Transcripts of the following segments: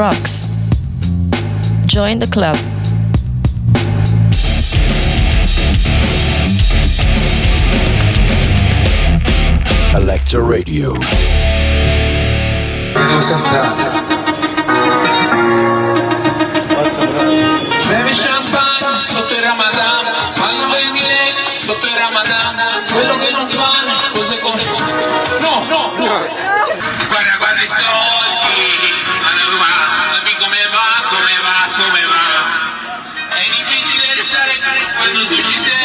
Rocks. Join the club. Electro Radio. Bevi champagne sotto il Ramadan, fanno venire sotto il Ramadan, quello che non fanno, cose come no, no, no. Guarda, guarda i soldi, guarda come va. È difficile restare quando tu ci sei.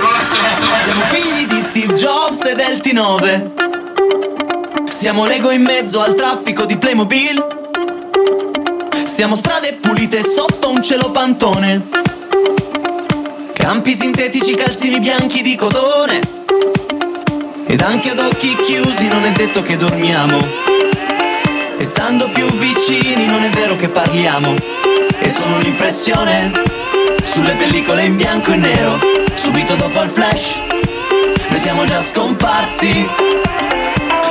Non la so, siamo figli di Steve Jobs e del T9. Siamo Lego in mezzo al traffico di Playmobil. Siamo strade pulite sotto un cielo Pantone, campi sintetici, calzini bianchi di cotone. Ed anche ad occhi chiusi non è detto che dormiamo, e stando più vicini non è vero che parliamo. È solo l'impressione, sulle pellicole in bianco e nero, subito dopo il flash noi siamo già scomparsi.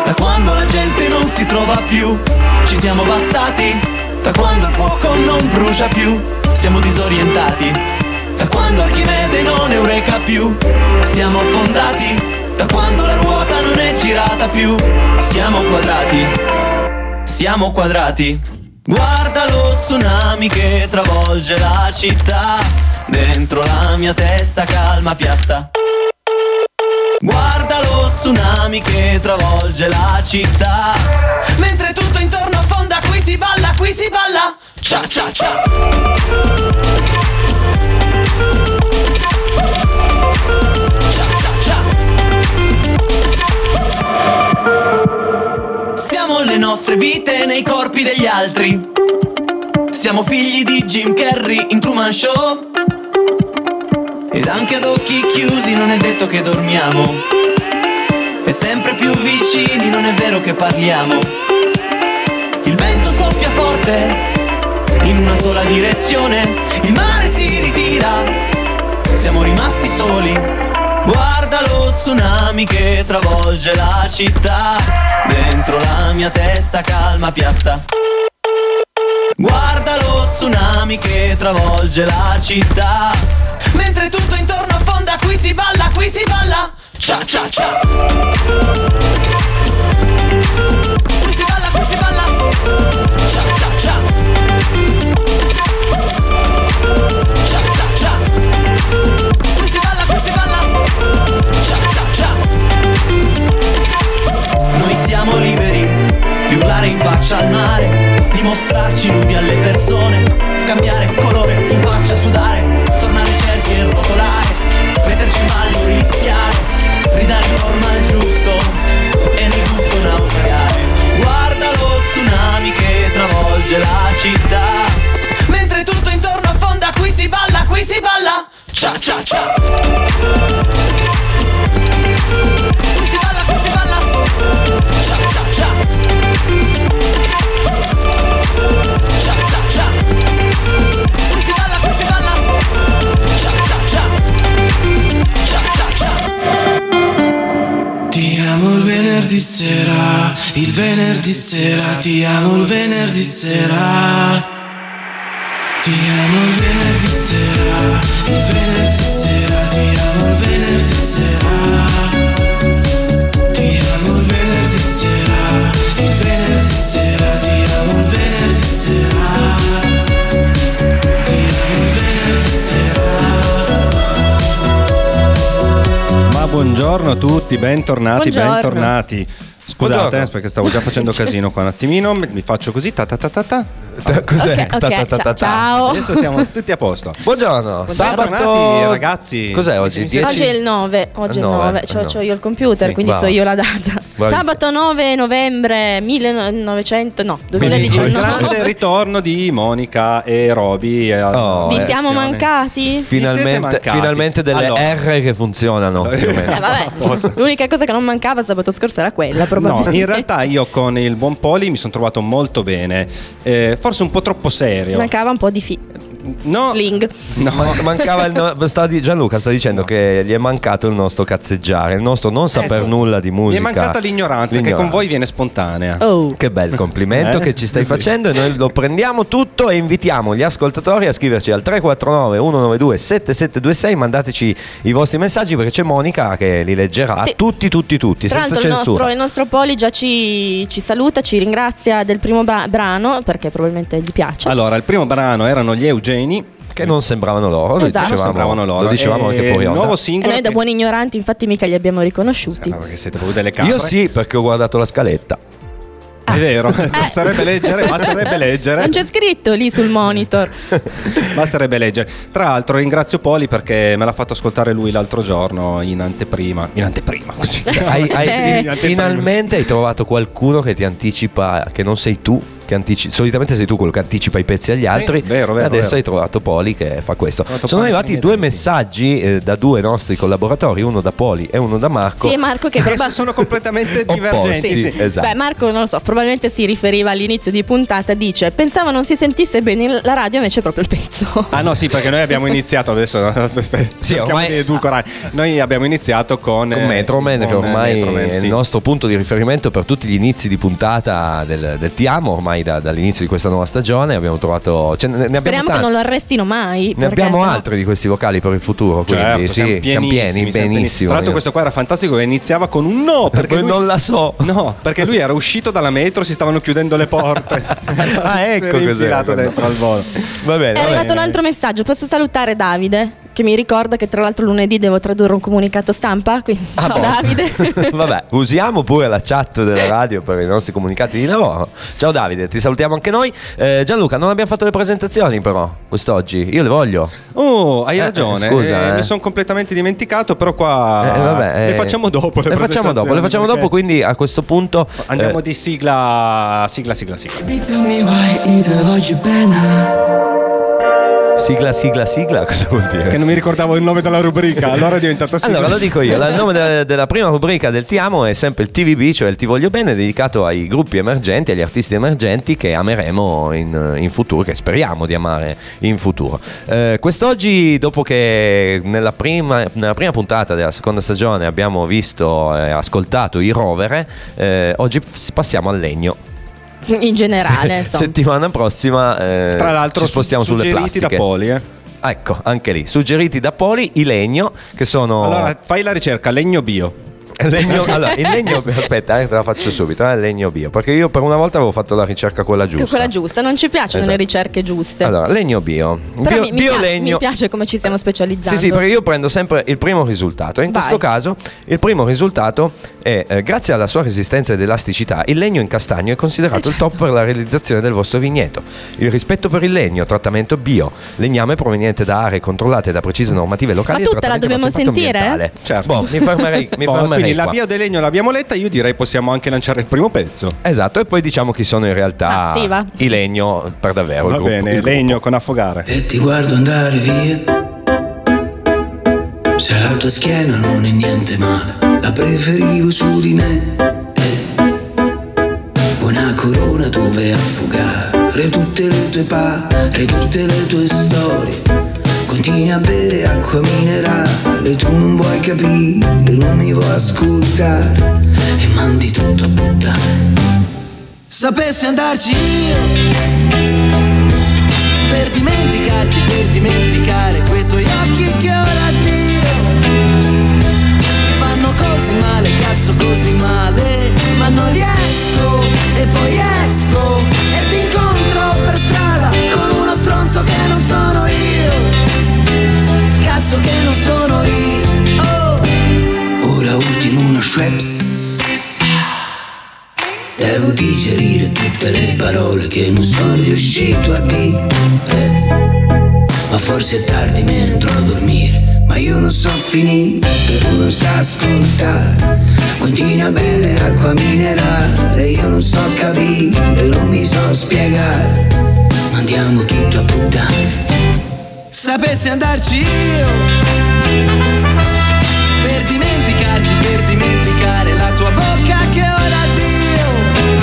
Da quando la gente non si trova più, ci siamo bastati. Da quando il fuoco non brucia più, siamo disorientati. Da quando Archimede non eureka più, siamo affondati. Da quando la ruota non è girata più, siamo quadrati. Siamo quadrati. Guarda lo tsunami che travolge la città, dentro la mia testa calma piatta. Guarda lo tsunami che travolge la città, mentre tutto intorno affonda, qui si balla, cia cia cia. Cia cia cia. Siamo le nostre vite nei corpi degli altri. Siamo figli di Jim Carrey in Truman Show. Ed anche ad occhi chiusi non è detto che dormiamo, e sempre più vicini non è vero che parliamo. Il vento soffia forte in una sola direzione, il mare si ritira, siamo rimasti soli. Guarda lo tsunami che travolge la città, dentro la mia testa calma piatta. Guarda lo tsunami che travolge la città, mentre tutto intorno affonda, qui si balla, cia cia cia. Qui si balla, cia cia cia. Cia cia cia. Qui si balla, cia cia cia. Noi siamo liberi di urlare in faccia al mare, di mostrarci nudi alle persone, cambiare colore in faccia, sudare, tornare cerchi e rotolare, metterci in ballo, rischiare, ridare forma al giusto e nel gusto naufragare. Guarda lo tsunami che travolge la città, mentre tutto intorno affonda, qui si balla, cia cia cia. Qui si balla, cia cia cia. Cia cia cia. Qui si balla, cia cia cia, cia cia cia. Ti amo il venerdì sera, il venerdì sera, ti amo il venerdì sera. Ti amo il venerdì sera, il venerdì sera, ti amo il venerdì sera. Ti amo il venerdì sera, il venerdì sera, ti amo il venerdì sera. Ma buongiorno a tutti, bentornati, buongiorno. Bentornati. Scusate, buongiorno. Perché stavo già facendo casino qua un attimino, mi faccio così, ta ta ta ta ta. Cos'è? Okay, ta. Ciao. Adesso siamo tutti a posto. Buongiorno. Sabato, ragazzi. Cos'è oggi? 10? Oggi è il 9. Oggi è il 9. C'ho io il computer, sì, quindi wow. So io la data. Wow. Sabato 9 novembre 2019. Il grande ritorno di Monica e Roby. Vi siamo mancati? Finalmente delle R che funzionano. Vabbè. L'unica cosa che non mancava sabato scorso era quella, probabilmente. No, in realtà io con il buon Poli mi sono trovato molto bene. Forse un po' troppo serio. Mancava un po' di No, sling. No, mancava il Gianluca sta dicendo che gli è mancato il nostro cazzeggiare, il nostro non saper nulla di musica. Gli è mancata l'ignoranza. Che con voi viene spontanea. Che bel complimento che ci stai facendo, e noi lo prendiamo tutto e invitiamo gli ascoltatori a scriverci al 349 192 7726. Mandateci i vostri messaggi, perché c'è Monica che li leggerà tutti, senza censura. Il nostro Poli già ci saluta, ci ringrazia del primo brano, perché probabilmente gli piace. Allora, il primo brano erano gli Eugeni, che non sembravano loro, lo dicevamo anche fuori onda. E noi da buoni ignoranti infatti mica li abbiamo riconosciuti. Perché siete proprio delle capre. Io sì, perché ho guardato la scaletta. È vero, basterebbe leggere. Non c'è scritto lì sul monitor. Basterebbe leggere. Tra l'altro ringrazio Poli perché me l'ha fatto ascoltare lui l'altro giorno in anteprima così. Finalmente hai trovato qualcuno che ti anticipa, che non sei tu. Solitamente sei tu quello che anticipa i pezzi agli altri, vero, adesso hai trovato Poli che fa questo. Sono arrivati due messaggi da due nostri collaboratori, uno da Poli e uno da Marco. Sì, Marco che sono completamente divergenti. Sì. Esatto. Beh, Marco non lo so, probabilmente si riferiva all'inizio di puntata, dice "Pensavo non si sentisse bene la radio, invece è proprio il pezzo". Ah no, sì, perché noi abbiamo iniziato adesso Noi abbiamo iniziato con Metro Man, che ormai è il nostro punto di riferimento per tutti gli inizi di puntata del Ti Amo, ormai dall'inizio di questa nuova stagione abbiamo trovato. Speriamo che non lo arrestino mai. Ne abbiamo altri di questi vocali per il futuro. Quindi siamo pieni. Tra l'altro, questo qua era fantastico, che iniziava con un no, perché lui, non la so. No, perché lui era uscito dalla metro, si stavano chiudendo le porte. Ecco cos'è. È arrivato un altro messaggio. Posso salutare Davide, che mi ricorda che tra l'altro lunedì devo tradurre un comunicato stampa, quindi ciao Davide. Vabbè, usiamo pure la chat della radio per i nostri comunicati di lavoro. Ciao Davide, ti salutiamo anche noi. Gianluca, non abbiamo fatto le presentazioni però quest'oggi, io le voglio. Oh, hai ragione, scusa, mi sono completamente dimenticato, però qua le facciamo dopo. Le facciamo dopo, quindi a questo punto andiamo di sigla. Cosa vuol dire? Che non mi ricordavo il nome della rubrica, allora è diventato sigla. Allora lo dico io, il nome della prima rubrica del Ti Amo è sempre il TVB, cioè il Ti Voglio Bene, dedicato ai gruppi emergenti, agli artisti emergenti che ameremo in futuro, che speriamo di amare in futuro. Quest'oggi, dopo che nella prima puntata della seconda stagione abbiamo visto e ascoltato i Rovere, oggi passiamo al Legno. In generale, settimana prossima tra l'altro ci spostiamo sulle plastiche da Poli, ecco, anche lì suggeriti da Poli i Legno, che sono, allora fai la ricerca legno bio. Allora, il legno, aspetta, te la faccio subito. Il legno bio, perché io per una volta avevo fatto la ricerca quella giusta, non ci piacciono le ricerche giuste. Allora, legno bio. Mi piace come ci stiamo specializzando. Sì, perché io prendo sempre il primo risultato. E in questo caso il primo risultato è, grazie alla sua resistenza ed elasticità, il legno in castagno è considerato il top per la realizzazione del vostro vigneto. Il rispetto per il legno, trattamento bio, legname proveniente da aree controllate da precise normative locali. Ma tutta la dobbiamo sentire? Certo. Boh, mi fermerei. La bio del legno l'abbiamo letta, io direi possiamo anche lanciare il primo pezzo. Esatto, e poi diciamo chi sono in realtà i Legno per davvero. Va bene, il Legno con Affogare. E ti guardo andare via, se la tua schiena non è niente male, la preferivo su di me. Una corona dove affogare tutte le tue pare, tutte le tue storie. Continui a bere acqua minerale, tu non vuoi capire, non mi vuoi ascoltare e mandi tutto a buttare. Sapessi andarci io per dimenticarti, per dimenticare quei tuoi occhi che ora Dio fanno così male, cazzo così male, ma non riesco e poi esco e ti incontro per strada con uno stronzo che non sono io. Cazzo che non sono io, oh. Ora ordino una Schweppes. Devo digerire tutte le parole che non sono riuscito a dire. Ma forse è tardi, me ne andrò a dormire. Ma io non so finire, tu non sai ascoltare. Continui a bere acqua minerale, io non so capire, non mi so spiegare. Mandiamo tutto a puttane. Sapessi andarci io per dimenticarti, per dimenticare la tua bocca che ora Dio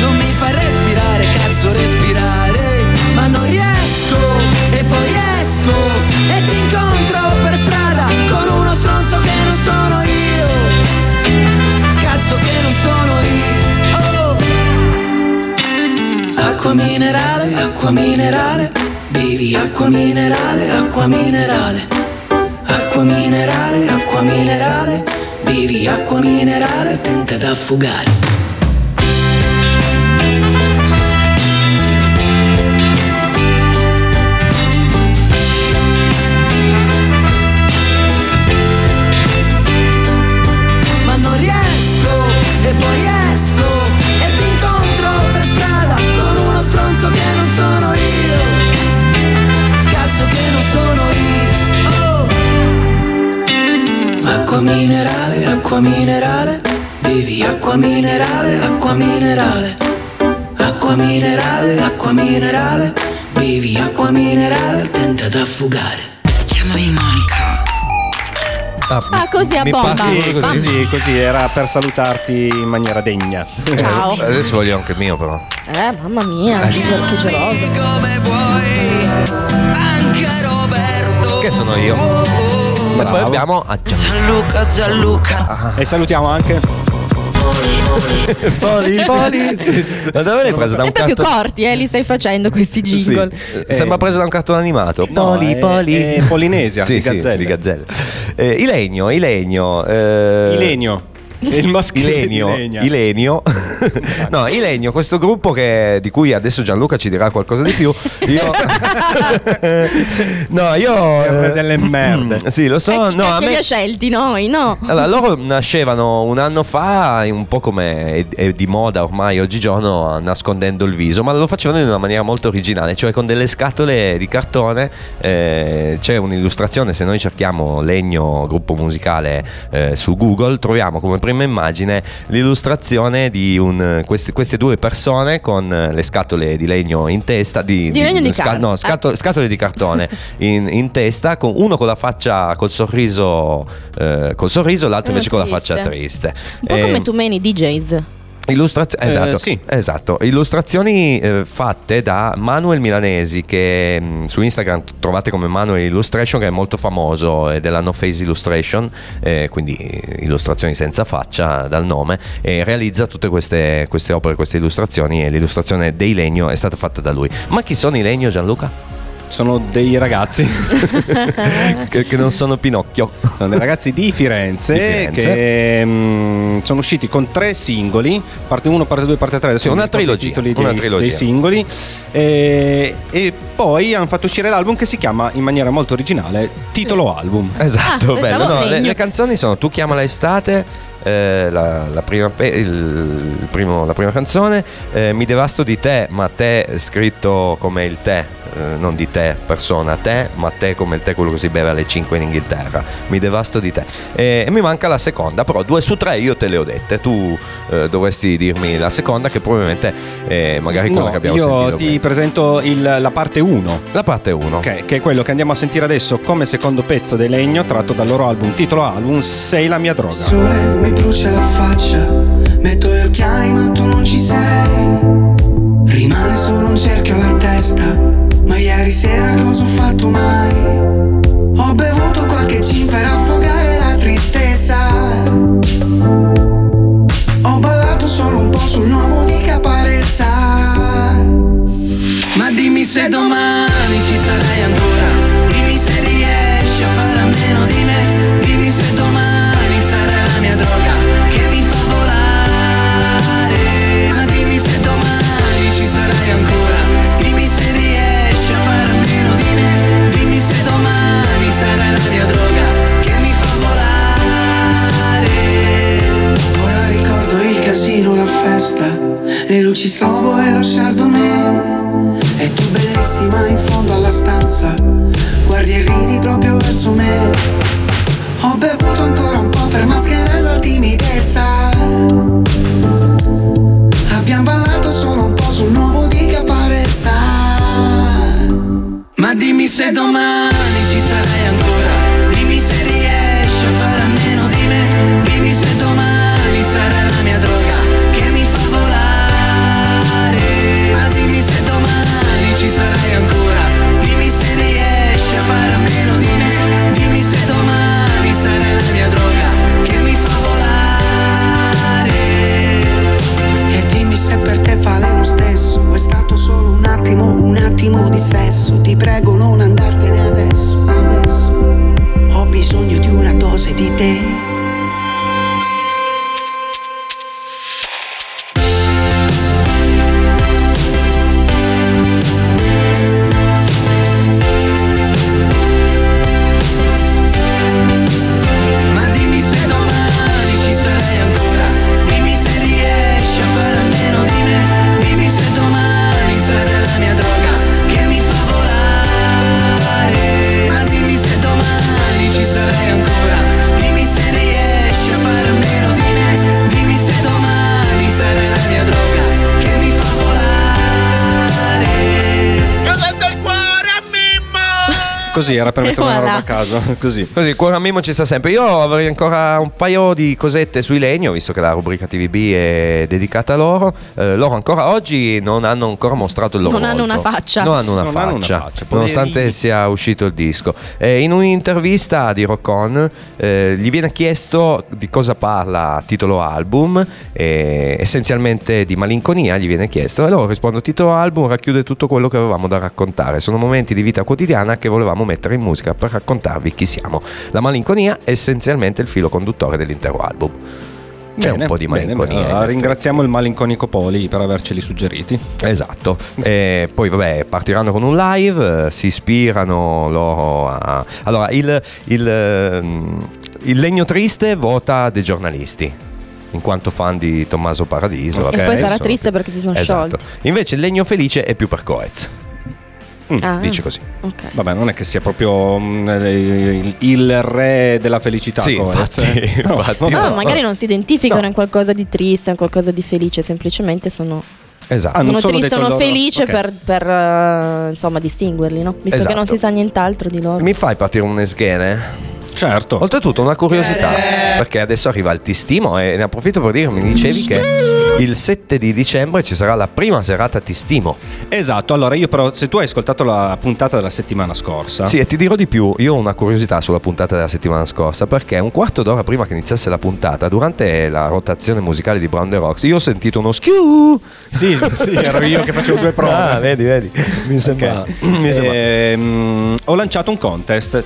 non mi fa respirare, cazzo respirare, ma non riesco acqua minerale, bevi acqua minerale, acqua minerale. Acqua minerale, acqua minerale, bevi acqua minerale, tenta d'affogare. Acqua minerale, bevi acqua minerale, acqua minerale. Acqua minerale, acqua minerale, bevi acqua minerale, tenta d'affogare. Chiamami Monica. Ah, così a bomba. Così era per salutarti in maniera degna. Ciao. Adesso voglio anche il mio però. Mamma mia, che geloso. Come vuoi, anche Roberto. Che sono io. E poi abbiamo Gianluca. Ah. E salutiamo anche Poli. Ma dove l'hai presa? Da un cartone? Più corti, li stai facendo questi jingle. Sì. Sembra presa da un cartone animato. Poli. È Polinesia, sì, di gazzelle. Ilenio. Il maschile Ilenio. No, Ilenio, questo gruppo di cui adesso Gianluca ci dirà qualcosa di più. Io delle merde. Sì, lo so, che li ha scelti noi, no? Allora, loro nascevano un anno fa, un po' come è di moda ormai oggigiorno, nascondendo il viso, ma lo facevano in una maniera molto originale, cioè con delle scatole di cartone. C'è un'illustrazione, se noi cerchiamo Legno gruppo musicale su Google, troviamo come prima immagine l'illustrazione di queste due persone con le scatole di legno in testa, scatole di cartone in testa, con uno con la faccia col sorriso, l'altro invece con la faccia triste, un po' come Too Many DJs. Illustrazioni fatte da Manuel Milanesi, che su Instagram trovate come Manuel Illustration, che è molto famoso, è della No Face Illustration, quindi illustrazioni senza faccia dal nome, e realizza tutte queste opere, queste illustrazioni, e l'illustrazione dei Legno è stata fatta da lui. Ma chi sono i Legno, Gianluca? Sono dei ragazzi che non sono Pinocchio. Sono dei ragazzi di Firenze. Che sono usciti con 3 singoli, parte 1, parte 2, parte 3. Sì, una trilogia dei singoli, e poi hanno fatto uscire l'album, che si chiama in maniera molto originale Titolo Album. Esatto, bello. Le canzoni sono Tu chiama l'estate, la prima canzone, Mi devasto di te, ma te scritto come il tè, non di te persona, te, ma te come il tè, quello che si beve alle 5 in Inghilterra. Mi devasto di te, e mi manca la seconda, però 2 su 3 io te le ho dette. Tu dovresti dirmi la seconda, che probabilmente magari quella che abbiamo sentito. Io ti presento la parte 1. La parte 1, okay, che è quello che andiamo a sentire adesso come secondo pezzo dei Legno, tratto dal loro album Titolo Album Sei la mia droga. Sole, mi brucia la faccia, metto gli occhiali ma tu non ci sei, rimane solo un cerchio alla testa, ma ieri sera cosa ho fatto mai? Ho bevuto qualche gin per affogare la tristezza, ho ballato solo un po' sul nuovo di Caparezza, ma dimmi se domani ci sarai ancora, dimmi se riesci a fare a meno di me, dimmi se domani droga che mi fa volare, ma dimmi se domani ci sarai ancora, dimmi se riesci a far meno di me, dimmi se domani sarai la mia droga che mi fa volare. Ora ricordo il casino, la festa, le luci strobo e lo chardonnay, e tu bellissima in fondo alla stanza, guardi e ridi proprio verso me. Ho bevuto ancora un po' per mascherare la timidezza, abbiamo ballato solo un po' sul nuovo di Caparezza, ma dimmi se domani ci sarai ancora, dimmi se riesci a fare a meno di me, dimmi se domani sarai la mia droga che mi fa volare, ma dimmi se domani ci sarai ancora, dimmi se riesci a fare a meno di me, dimmi se domani sarai la mia droga che mi fa volare. parlo di sesso, ti prego non andartene adesso, adesso. Ho bisogno di una dose di te. Così era per mettere una roba a caso. Così Cuore a Mimmo ci sta sempre. Io avrei ancora un paio di cosette sui Legno, visto che la rubrica TVB è dedicata a loro. Loro ancora oggi non hanno ancora mostrato il loro volto. Non hanno una faccia. Nonostante sia uscito il disco. In un'intervista di Rock On gli viene chiesto di cosa parla a titolo album, essenzialmente di malinconia gli viene chiesto, e loro rispondono: titolo album racchiude tutto quello che avevamo da raccontare, sono momenti di vita quotidiana che volevamo mettere in musica per raccontarvi chi siamo. La malinconia è essenzialmente il filo conduttore dell'intero album. C'è bene, un po' di malinconia. Allora, ringraziamo il malinconico Poli per averceli suggeriti. Esatto. E poi vabbè, partiranno con un live, si ispirano loro a... Allora, il Legno Triste vota dei giornalisti, in quanto fan di Tommaso Paradiso. Okay. E poi sarà triste perché si sono sciolti. Invece il Legno Felice è più per Coez. Dice così, okay. Vabbè, non è che sia proprio il re della felicità. Sì, infatti no. Magari non si identificano in qualcosa di triste, in qualcosa di felice, semplicemente sono... Esatto. Uno triste, uno felice, okay. per insomma distinguerli, no? Visto che non si sa nient'altro di loro. Mi fai partire un esghene? Certo. Oltretutto una curiosità, perché adesso arriva il Ti Stimo e ne approfitto per dirmi, dicevi che il 7 di dicembre ci sarà la prima serata Ti Stimo. Esatto, allora io però, se tu hai ascoltato la puntata della settimana scorsa... Sì, e ti dirò di più, io ho una curiosità sulla puntata della settimana scorsa, perché un quarto d'ora prima che iniziasse la puntata, durante la rotazione musicale di Brown The Rocks, io ho sentito uno schiu. Sì, ero io che facevo due prove. Vedi, mi sembra. Ho lanciato un contest,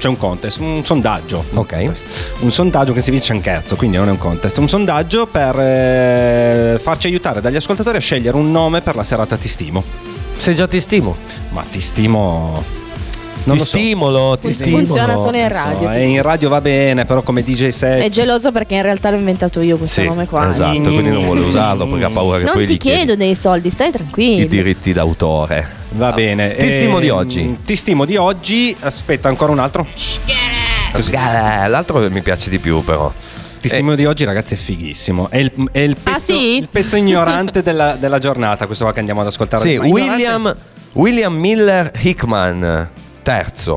un sondaggio. Okay. Un sondaggio che si vince un cazzo, quindi non è un contest, un sondaggio per farci aiutare dagli ascoltatori a scegliere un nome per la serata Ti Stimo. Se già Ti Stimo? Ma Ti Stimo... Non ti stimolo, ti stimolo. Funziona solo in radio. In radio va bene, però come DJ set è geloso perché in realtà l'ho inventato io questo nome qua. Esatto, quindi non vuole usarlo perché ha paura che non poi ti chiedo dei soldi, stai tranquillo. I diritti d'autore. Va bene. Ti Stimo di oggi. Ti Stimo di oggi. Aspetta, ancora un altro. L'altro mi piace di più, però. Ti Stimo di oggi, ragazzi, è fighissimo. È il pezzo, il pezzo ignorante della giornata, questo qua che andiamo ad ascoltare. Sì, William Miller Hickman III.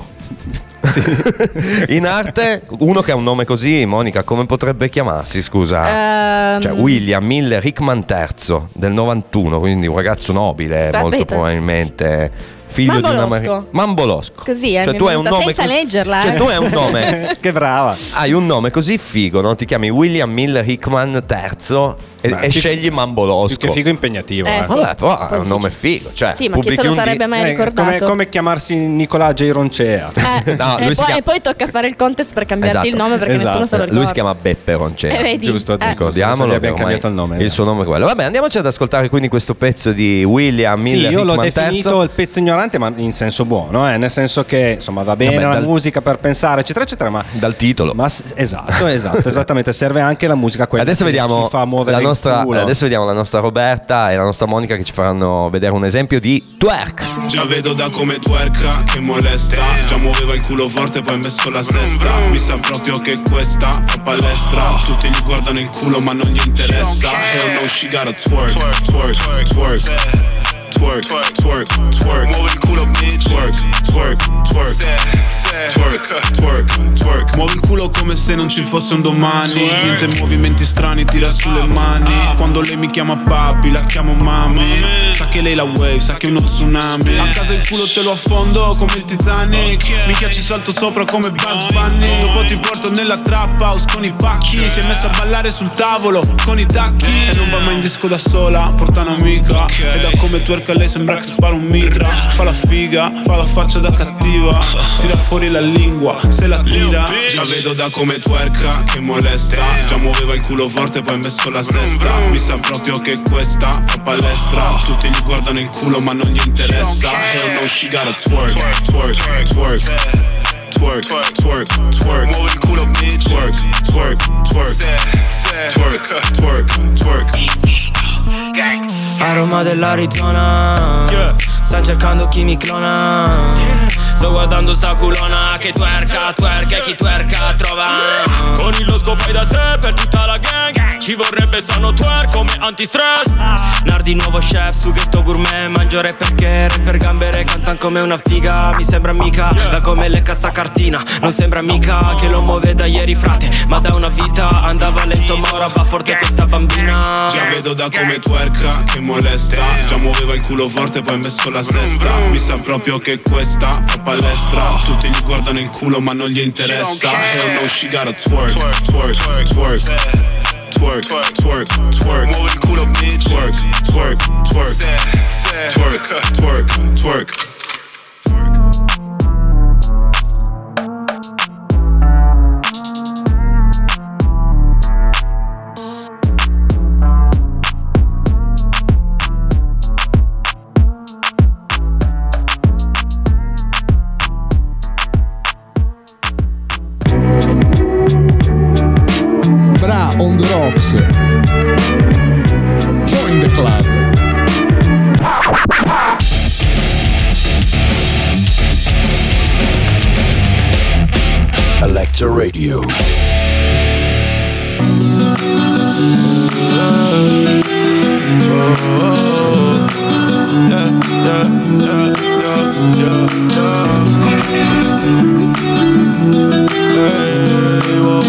In arte, uno che ha un nome così, Monica, come potrebbe chiamarsi, scusa? Cioè William Miller Hickman III del 91, quindi un ragazzo nobile, molto probabilmente. Figlio di una Mambolosco. Così cioè tu hai un nome senza leggerla. Cioè tu hai un nome che brava. Hai un nome così figo, no? Ti chiami William Miller Hickman III e scegli Mambolosco. Più che figo, impegnativo. Vabbè, però è un nome figo, cioè. Sì, ma chi se lo sarebbe mai ricordato? Come chiamarsi Nicolà J. Roncea. No, e poi tocca fare il contest per cambiarti il nome, perché nessuno se lo ricorda. Lui si chiama Beppe Roncea. Giusto, ricordiamolo. Abbiamo cambiato il nome. Il suo nome è quello. Vabbè, andiamoci ad ascoltare quindi questo pezzo di William Miller Hickman III. Io l'ho definito il pezzo ignorante, ma in senso buono, nel senso che insomma va bene la musica per pensare, eccetera eccetera, ma dal titolo, ma esatto esattamente, serve anche la musica quella. Adesso vediamo ci fa muovere la nostra, il culo. Adesso vediamo la nostra Roberta e la nostra Monica che ci faranno vedere un esempio di twerk. Già vedo da come twerka che molesta, già muoveva il culo forte poi ha messo la sesta, mi sa proprio che questa fa palestra, tutti gli guardano il culo ma non gli interessa, hell no she gotta twerk, twerk, twerk. Twerk, twerk, twerk. Muovi il culo, bitch. Twerk, twerk, twerk. Twerk, twerk, twerk. Muovi il culo come se non ci fosse un domani. Niente movimenti strani, tira sulle mani. Quando lei mi chiama papi, la chiamo mami. Sa che lei la wave, sa che è uno tsunami. A casa il culo te lo affondo come il Titanic. Minchia ci salto sopra come Bugs Bunny. Dopo ti porto nella trap house con i pacchi. Si è messa a ballare sul tavolo con i tacchi. E non va mai in disco da sola, porta un'amica. E da come twerk che a lei sembra che spara un mitra. Fa la figa, fa la faccia da cattiva, tira fuori la lingua, se la tira. Già vedo da come twerca che molesta. Già muoveva il culo forte poi ha messo la sesta. Mi sa proprio che questa fa palestra. Tutti gli guardano il culo ma non gli interessa. Hell no, she gotta twerk, twerk, twerk, twerk, twerk, twerk. Muovi il culo, bitch. Twerk, twerk, twerk, twerk, twerk, twerk. Aroma dell'Arizona, sta cercando chi mi clona. Sto guardando sta culona che twerca, twerca e chi twerca trova. Con il losco fai da sé per tutta la gang. Ci vorrebbe sano twerk come antistress. Nardi nuovo chef, sughetto gourmet. Mangio rapper che rapper gambere cantan come una figa. Mi sembra mica da come lecca sta cartina. Non sembra mica che lo muove da ieri frate, ma da una vita. Andava lento ma ora va forte questa bambina. Già vedo da come twerca che molesta. Già muoveva il culo forte poi ha messo la sesta. Mi sa proprio che questa fa palestra. Tutti gli guardano il culo ma non gli interessa. Hell no, she gotta twerk, twerk, twerk, twerk, twerk, twerk. Muovi il culo bitch. Twerk, twerk, twerk, twerk, twerk, twerk. On the Rocks, join the club. Electro Radio.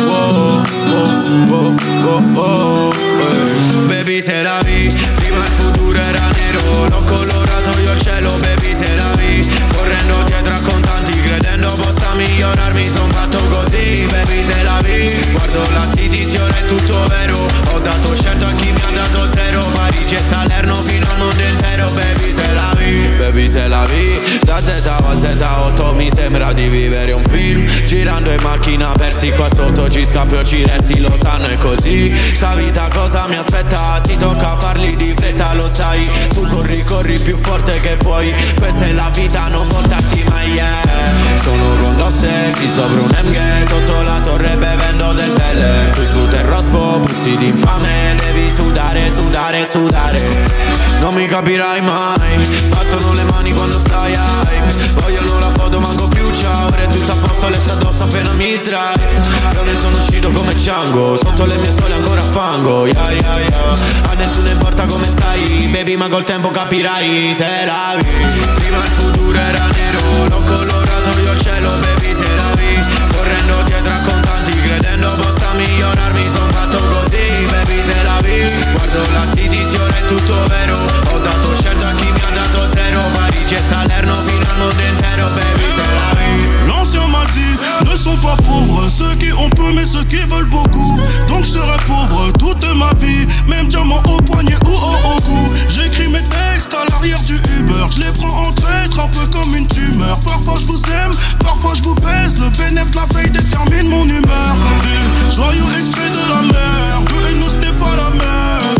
Oh, oh, oh, hey. Baby se la vi, prima il futuro era nero, l'ho colorato io il cielo. Baby se la vi, correndo dietro a contanti, credendo possa migliorarmi, son fatto così. Baby se la vi, guardo la situazione è tutto vero, ho dato 100 a chi mi ha dato zero. Parigi e Salerno fino al mondo intero. Baby se la vi, baby se la vi, da Z a Z8 mi sembra di vivere un film. Girando in macchina persi qua sotto, ci scappi o ci resti, lo sanno è così. Sta vita cosa mi aspetta, si tocca farli di fretta, lo sai. Tu corri, corri più forte che puoi, questa è la vita, non voltarti mai, yeah. Sono condosse, si sopra un MG, sotto la torre bevendo del Beller. Tu scooter rospo, puzzi d'infame, devi sudare, sudare, sudare. Non mi capirai mai, battono le mani quando stai hype. Vogliono la foto, manco più ciao, ora è tutto a posto, le sta addosso appena mi strai. Io ne sono uscito come Django, sotto le mie sole ancora fango, yeah, yeah, yeah. A nessuno importa come stai, baby, ma col tempo capirai se la vi. Prima il futuro era nero, l'ho colorato io il cielo, baby, se la vi. Correndo dietro a contanti, credendo possa migliorarmi, son fatto così, baby, se la vi. Guardo la situazione è tutto vero, ho dato 100 a chi mi ha dato zero. Parigi e Salerno fino al mondo intero, baby, se la vi. L'ancien m'a dit, ne sont pas pauvres ceux qui ont peu mais ceux qui veulent beaucoup. Donc je serai pauvre toute ma vie, même diamant au poignet ou au cou. J'écris mes textes à l'arrière du Uber, je les prends en traître un peu comme une tumeur. Parfois je vous aime, parfois je vous baise, le bénéfice de la veille détermine mon humeur. Des joyeux extraits de la mer, eux et nous ce n'est pas la même.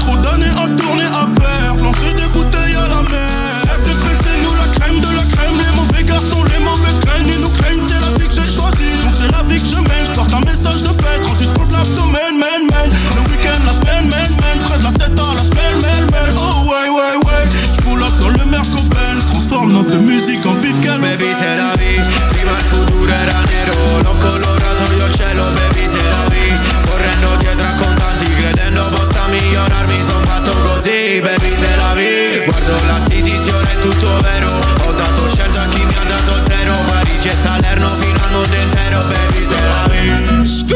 Trop d'années à tourner à perdre, lancer des bouteilles à la mer. FDP c'est nous la crème de la crème, les mauvais garçons, les mauvais. Ils nous craignent, c'est la vie que j'ai choisie, donc c'est la vie que je mène. Je porte un message de paix, tranquille pour l'abdomen, man, man. Le week-end, la semaine, man, man. Fred la tête à la semaine, man, man. Oh ouais, ouais, ouais. J'pull up dans le merco belle, transforme notre musique en bif calme. Baby c'est la vie, prima il futuro era nero, l'ho colorato io il cielo. Baby c'est la vie, correndo dietro a contanti, credendo possa migliorarmi, son fatto così. Baby c'est la vie, guardo la situazione è tutto vero, ho dato 100 a chi mi ha dato zero. Parigi e Salerno fino al mondo intero, baby se la vi.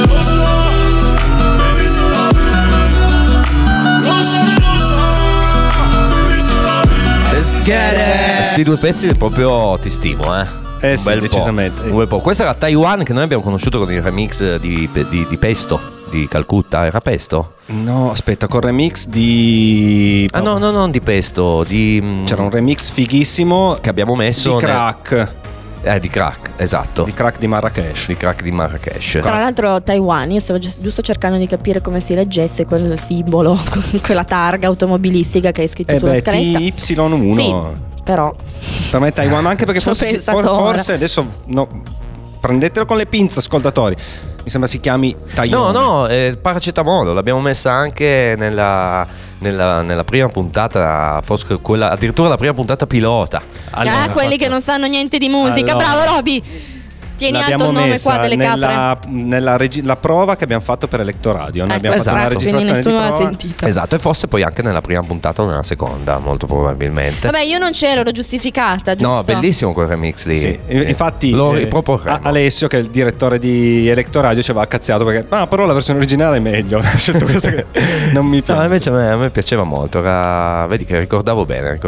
Lo so, baby se la vi. Lo so, baby se la vi. Let's get it. Questi due pezzi proprio ti stimo, eh. Un sì, bel decisamente. Un bel po'. Questa era Taiwan che noi abbiamo conosciuto con il remix di Pesto. di Calcutta, era Pesto? No, aspetta, con remix di... Ah no, no, non di Pesto, di... C'era un remix fighissimo che abbiamo messo... Di Crack. Di Crack, esatto. Di Crack di Marrakesh. Di Crack di Marrakesh. Tra l'altro Taiwan, io stavo giusto cercando di capire come si leggesse quel simbolo, quella targa automobilistica che hai scritto sulla scaletta. TY1. Sì, però... Per me Taiwan, anche perché forse adesso... No. Prendetelo con le pinze, ascoltatori. Mi sembra si chiami Taiwan. No, no, paracetamolo. L'abbiamo messa anche nella prima puntata, forse quella, addirittura la prima puntata pilota. Allora, quelli che non sanno niente di musica. Allora, bravo Roby. Tieni alto il nome qua delle capre. La prova che abbiamo fatto per Electro Radio. Noi abbiamo fatto una registrazione, nessuno l'ha sentita. Esatto, e forse poi anche nella prima puntata o nella seconda, molto probabilmente. Vabbè, io non c'ero, ero giustificata, giusto? No, bellissimo quel remix lì. Sì, infatti lo riproporremo. Alessio, che è il direttore di Electro Radio, ci aveva cazziato perché però la versione originale è meglio. Scelto questa che non mi piace. No, invece a me piaceva molto. Era, vedi che ricordavo bene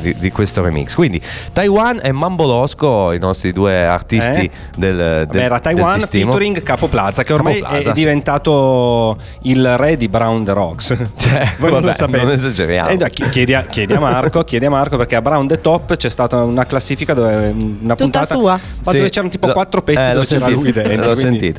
di questo remix. Quindi Taiwan e Mambolosco, i nostri due artisti. Era Taiwan featuring Capo Plaza, che ormai è diventato il re di Brown The Rocks. Cioè, voi non lo sapete. Non esageriamo. Chiedi a Marco perché a Brown The Top c'è stata una classifica dove una puntata sua. Ma sì, dove c'erano tipo 4 pezzi dove c'era lui dentro.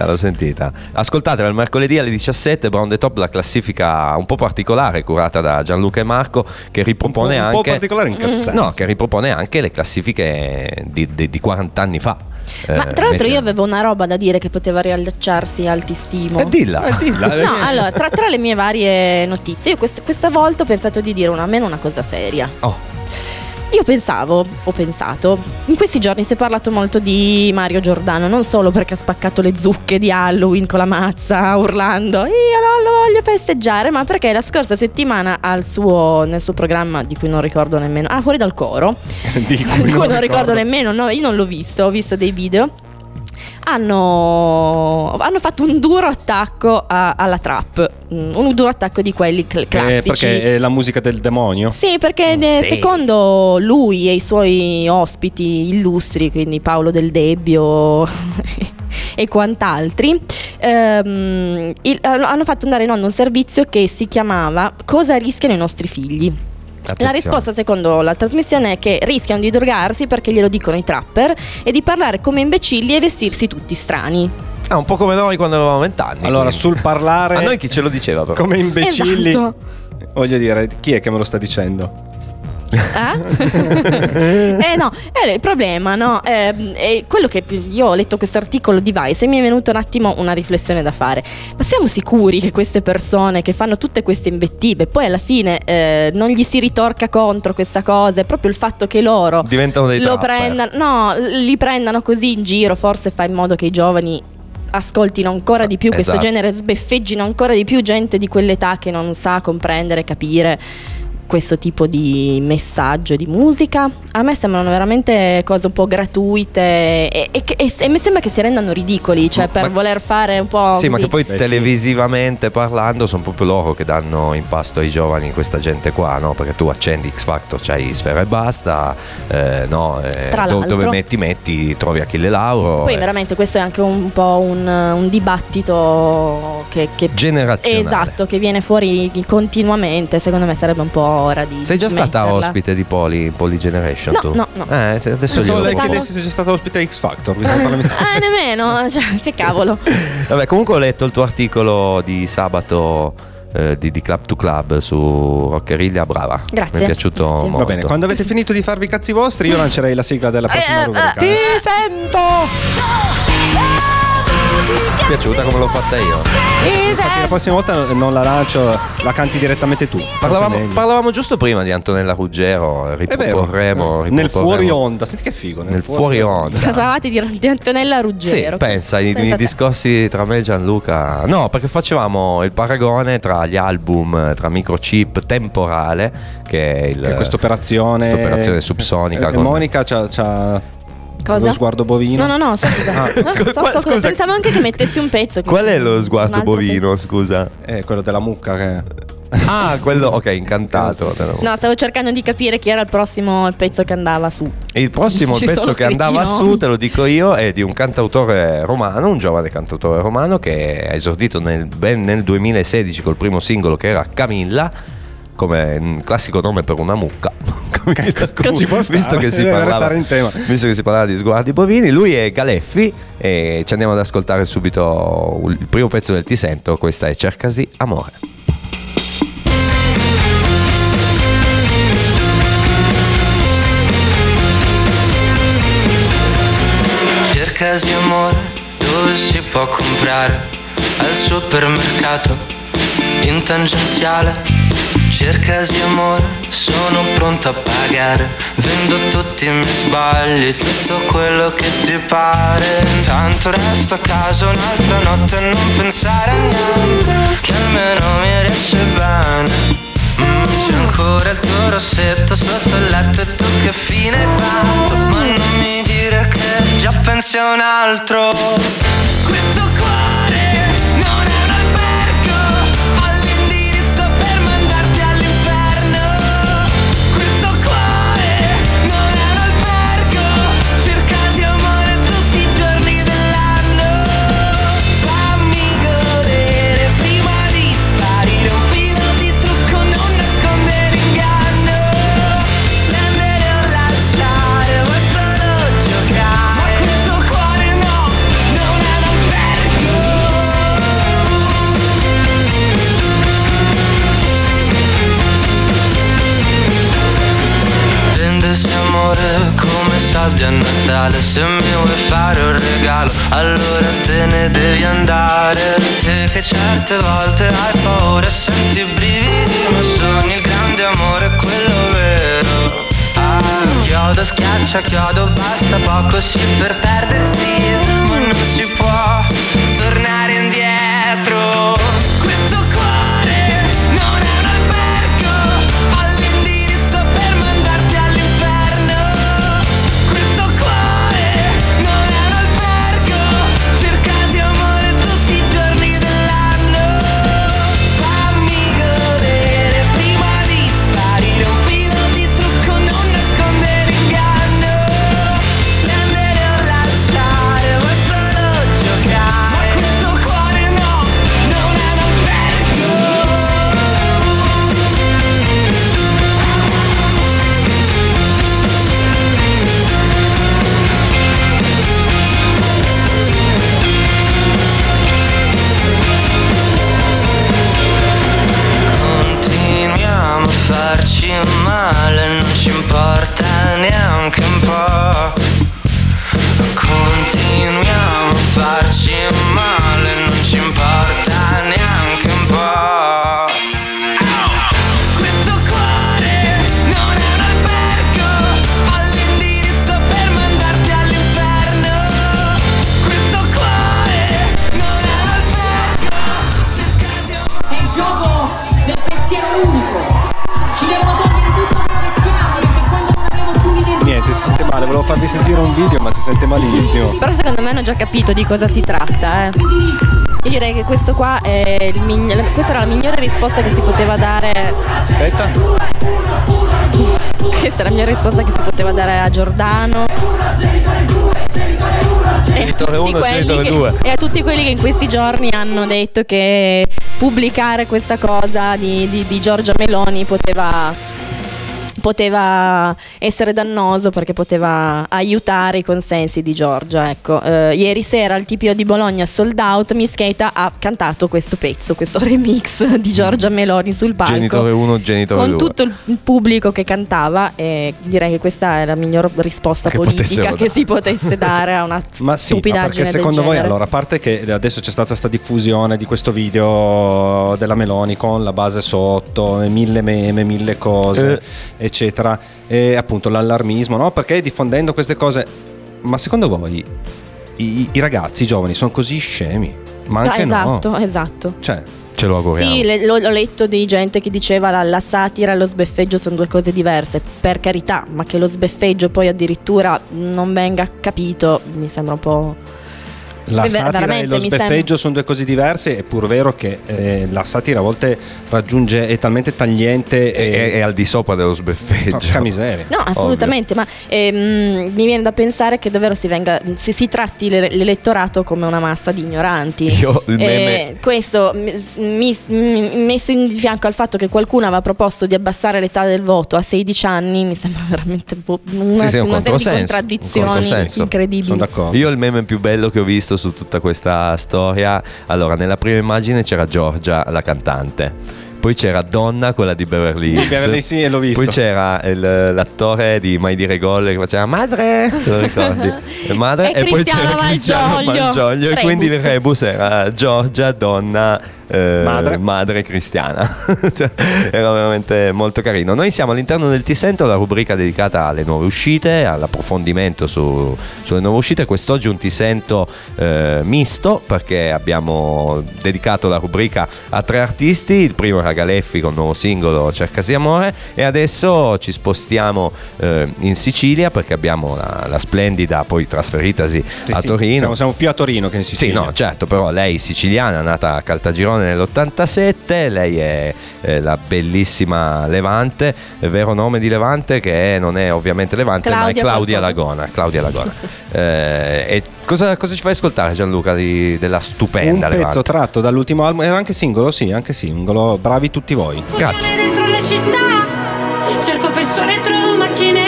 L'ho sentita. Ascoltatela il mercoledì alle 17, Brown The Top, la classifica un po' particolare curata da Gianluca e Marco, che ripropone un po' particolare in che senso? No, che ripropone anche le classifiche di 40 anni fa. Ma tra l'altro io avevo una roba da dire che poteva riallacciarsi al Ti Stimo. Dilla. No, allora, tra le mie varie notizie, io questa volta ho pensato di dire almeno una cosa seria. Io ho pensato, in questi giorni si è parlato molto di Mario Giordano, non solo perché ha spaccato le zucche di Halloween con la mazza urlando "io non lo voglio festeggiare", ma perché la scorsa settimana nel suo programma, di cui non ricordo nemmeno, Fuori dal Coro, di cui non ricordo nemmeno, no, io non l'ho visto, ho visto dei video, hanno fatto un duro attacco alla trap, un duro attacco di quelli classici, perché è la musica del demonio. Sì, perché secondo lui e i suoi ospiti illustri, quindi Paolo del Debbio e quant'altri, hanno fatto andare in onda un servizio che si chiamava "Cosa rischiano i nostri figli?". Attenzione. La risposta secondo la trasmissione è che rischiano di drogarsi perché glielo dicono i trapper e di parlare come imbecilli e vestirsi tutti strani. Un po' come noi quando avevamo 20 anni. Allora, sul parlare... A noi chi ce lo diceva però? Come imbecilli. Esatto. Voglio dire, chi è che me lo sta dicendo? No, è il problema, no? È quello che io ho letto questo articolo di Vice e mi è venuto un attimo una riflessione da fare. Ma siamo sicuri che queste persone che fanno tutte queste invettive poi alla fine non gli si ritorca contro questa cosa? È proprio il fatto che loro diventano dei trapper. Li prendano così in giro, forse fa in modo che i giovani ascoltino ancora di più questo genere, sbeffeggino ancora di più gente di quell'età che non sa comprendere, capire questo tipo di messaggio, di musica. A me sembrano veramente cose un po' gratuite e mi sembra che si rendano ridicoli, cioè per voler fare un po' sì, così. Ma che poi televisivamente parlando sono proprio loro che danno in pasto ai giovani questa gente qua, no? Perché tu accendi X Factor, c'hai Sfera e Basta, dove metti trovi Achille Lauro. Poi veramente questo è anche un po' un dibattito che generazionale. Esatto, che viene fuori continuamente. Secondo me sarebbe un po' ora di... Sei già stata ospite di Poly Generation? No, tu? No. Adesso lei chiedessi se sei stata ospite a X Factor. Nemmeno, cioè, che cavolo. Vabbè, comunque ho letto il tuo articolo di sabato di Club to Club su Rockeriglia. Brava. Grazie. Mi è piaciuto molto. Va bene, quando avete finito di farvi i cazzi vostri, io lancerei la sigla della prossima rubrica. Ti sento! Mi è piaciuta come l'ho fatta io. Infatti, la prossima volta non la lancio, la canti direttamente tu. Parlavamo giusto prima di Antonella Ruggiero. Riproporremo nel fuori onda. Senti che figo, nel fuori onda parlavate di Antonella Ruggiero. Sì, pensa i discorsi tra me e Gianluca. No, perché facevamo il paragone tra gli album, tra Microchip temporale, che è questa operazione subsonica. Monica c'ha cosa? Lo sguardo bovino. No, scusa. Pensavo anche che mettessi un pezzo. Qual è lo sguardo bovino, scusa? Quello della mucca che... Ah, quello, ok, Incantato. No, stavo cercando di capire chi era il prossimo pezzo che andava su. Il prossimo pezzo che andava su, te lo dico io, è di un cantautore romano, un giovane cantautore romano che ha esordito nel 2016 col primo singolo, che era Camilla, come un classico nome per una mucca. Visto che si parlava di sguardi bovini, lui è Galeffi e ci andiamo ad ascoltare subito il primo pezzo del Ti Sento. Questa è Cercasi Amore. Cercasi amore, dove si può comprare? Al supermercato, in tangenziale. Cercasi amore, sono pronto a pagare. Vendo tutti i miei sbagli, tutto quello che ti pare. Intanto resto a casa un'altra notte e non pensare a niente, che almeno mi riesce bene. C'è ancora il tuo rossetto sotto il letto e tu che fine hai fatto? Ma non mi dire che già pensi a un altro. Questo cuore non è un albergo, ho l'indirizzo per mandarti all'inferno. Questo cuore non è un albergo, cercasi amore tutti i giorni dell'anno. Fammi godere prima di sparire un filo di trucco, non nascondere inganno. Prendere o lasciare vuoi solo giocare, ma questo cuore no, non è un albergo. Vendesi amore come saldi a Natale, se mi vuoi fare un regalo allora te ne devi andare. Te che certe volte hai paura, senti i brividi, ma sono il grande amore, quello vero. Chiodo, schiaccia, chiodo, basta poco sì per perdersi, ma non si può tornare indietro. Questo cuore non è un albergo, ho l'indirizzo per mandarti all'inferno. Questo cuore non è un albergo, cercasi amore tutti i giorni dell'anno. Fammi godere prima di sparire un filo di trucco, non nascondere inganno. Prendere o lasciare vuoi solo giocare, ma questo cuore no, non è un albergo. Continuiamo a farci male, non ci importa neanche un po'. Continuiamo a farci male, non ci importa neanche un po'. Questo cuore non è un albergo, ho l'indirizzo per mandarti all'inferno. Questo cuore non è un albergo. È il gioco del pensiero unico. Ci devono togliere tutto quello che siamo, perché quando non abbiamo più un'identità. Niente, si sente male, volevo farvi sentire un video ma si sente malissimo. Però secondo me hanno già capito di cosa si tratta, eh. Io direi che questo qua è questa era la migliore risposta che si poteva dare. Questa è la migliore risposta che si poteva dare a Giordano e a tutti quelli che in questi giorni hanno detto che pubblicare questa cosa di Giorgia Meloni poteva essere dannoso, perché poteva aiutare i consensi di Giorgia, ecco. Ieri sera al TPO di Bologna sold out, Miss Keita ha cantato questo pezzo, questo remix di Giorgia Meloni sul palco, genitore 1, genitore 2, con tutto il pubblico che cantava, e direi che questa è la miglior risposta che politica che si potesse dare a una ma stupidaggine. Ma perché secondo voi, allora, a parte che adesso c'è stata questa diffusione di questo video della Meloni con la base sotto, mille meme, mille cose eccetera, e appunto l'allarmismo, no? Perché diffondendo queste cose, ma secondo voi i ragazzi, i giovani sono così scemi? Ma anche esatto. Cioè, ce lo auguriamo. Sì, l'ho letto di gente che diceva la satira e lo sbeffeggio sono due cose diverse, per carità, ma che lo sbeffeggio poi addirittura non venga capito mi sembra un po'... la satira e lo sbeffeggio sono due cose diverse, è pur vero che la satira a volte raggiunge, è talmente tagliente è al di sopra dello sbeffeggio. Porca miseria. No, assolutamente, ovvio. Ma mi viene da pensare che davvero si tratti l'elettorato come una massa di ignoranti. Io il meme, questo messo in fianco al fatto che qualcuno aveva proposto di abbassare l'età del voto a 16 anni, mi sembra veramente una serie di contraddizioni incredibili. Io il meme più bello che ho visto su tutta questa storia, allora nella prima immagine c'era Giorgia, la cantante, poi c'era Donna, quella di Beverly Hills, sì, l'ho visto. Poi c'era l'attore di Mai dire gol che faceva Madre, te lo ricordi? Madre, e poi c'era Cristiano Malgioglio, e quindi il rebus era Giorgia, Donna, madre cristiana. Cioè, era veramente molto carino. Noi siamo all'interno del Ti Sento, la rubrica dedicata alle nuove uscite, all'approfondimento sulle nuove uscite. Quest'oggi un Ti Sento misto, perché abbiamo dedicato la rubrica a tre artisti. Il primo era Galeffi con il nuovo singolo Cercasi Amore, e adesso ci spostiamo in Sicilia, perché abbiamo la splendida, poi trasferitasi a Torino. Siamo più a Torino che in Sicilia. Sì, no, certo, però lei siciliana, nata a Caltagirone nell'87, lei è la bellissima Levante, il vero nome di Levante che non è ovviamente Levante, ma è Claudia Lagona. E cosa ci fai ascoltare, Gianluca, della stupenda Levante? Un pezzo tratto dall'ultimo album, era anche singolo, sì, anche singolo, bravi tutti voi. Grazie. Dentro le città, cerco persone, trovo macchine,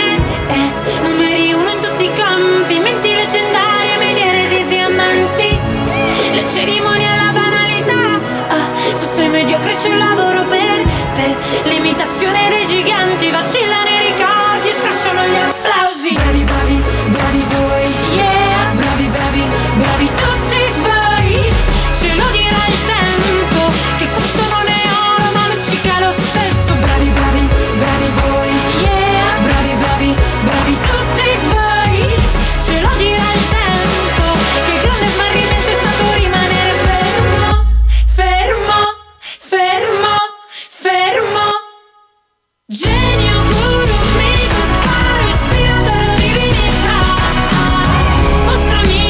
numeri uno in tutti i campi, menti leggendarie, miniere di diamanti, le cerimonie alla banalità, se sei mediocre c'è un lavoro per te, l'imitazione dei giganti, vacillano i ricordi, scasciano gli applausi. Bravi, bravi, bravi voi, yeah. Bravi tutti voi, ce lo dirà il tempo, che questo non è oro ma luccica lo stesso. Bravi, bravi, bravi voi, yeah. Bravi, bravi, bravi tutti voi, ce lo dirà il tempo, che grande smarrimento è stato rimanere fermo, fermo, fermo, fermo. Genio, guru, mito, faro, ispiratore, divinità, mostrami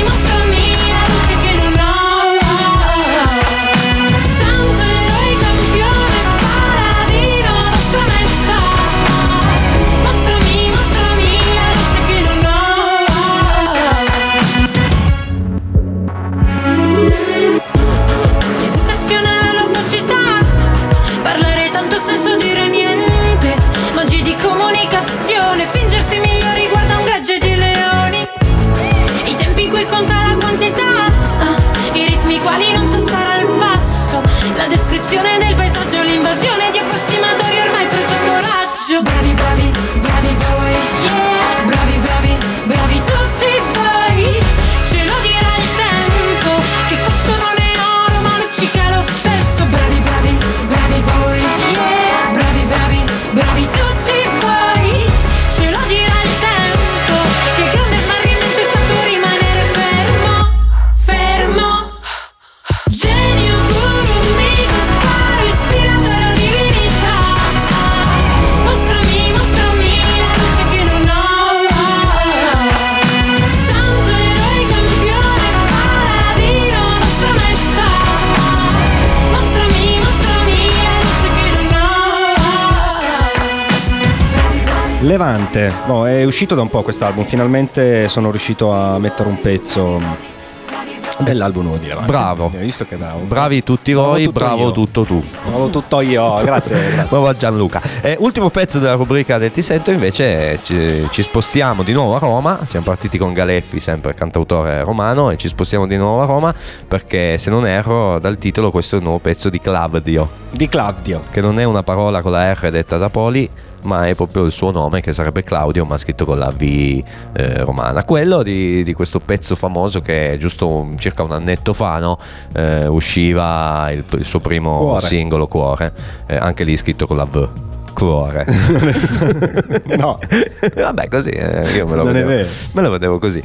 del paesaggio, l'invasione di approssimatori, ormai preso coraggio. Bravi, bravi, bravi voi, yeah. Bravi, bravi, bravi tutti voi, ce lo dirà il tempo, che questo non è oro ma luccica lo stesso. Bravi, bravi, bravi voi, yeah. Bravi, bravi, bravi tutti voi, ce lo dirà il tempo, che grande smarrimento è stato rimanere fermo, fermo. Genio, guru, Levante, no, è uscito da un po' quest'album, finalmente sono riuscito a mettere un pezzo dell'album nuovo di Levante. Bravo. Hai visto che bravo? Bravi tutti voi, bravo tutto tu. Bravo tutto io, grazie. Bravo Gianluca. Ultimo pezzo della rubrica del Ti Sento, invece ci spostiamo di nuovo a Roma, siamo partiti con Galeffi, sempre cantautore romano, e ci spostiamo di nuovo a Roma perché, se non erro dal titolo, questo è il nuovo pezzo di Clavdio. Di Clavdio, che non è una parola con la R detta da Poli, ma è proprio il suo nome, che sarebbe Claudio, ma scritto con la V romana. Quello di questo pezzo famoso che giusto circa un annetto fa, no? Usciva il suo primo singolo Cuore, anche lì scritto con la V. folklore. No. Vabbè, così io me lo non vedevo. È vero. Me lo vedevo così.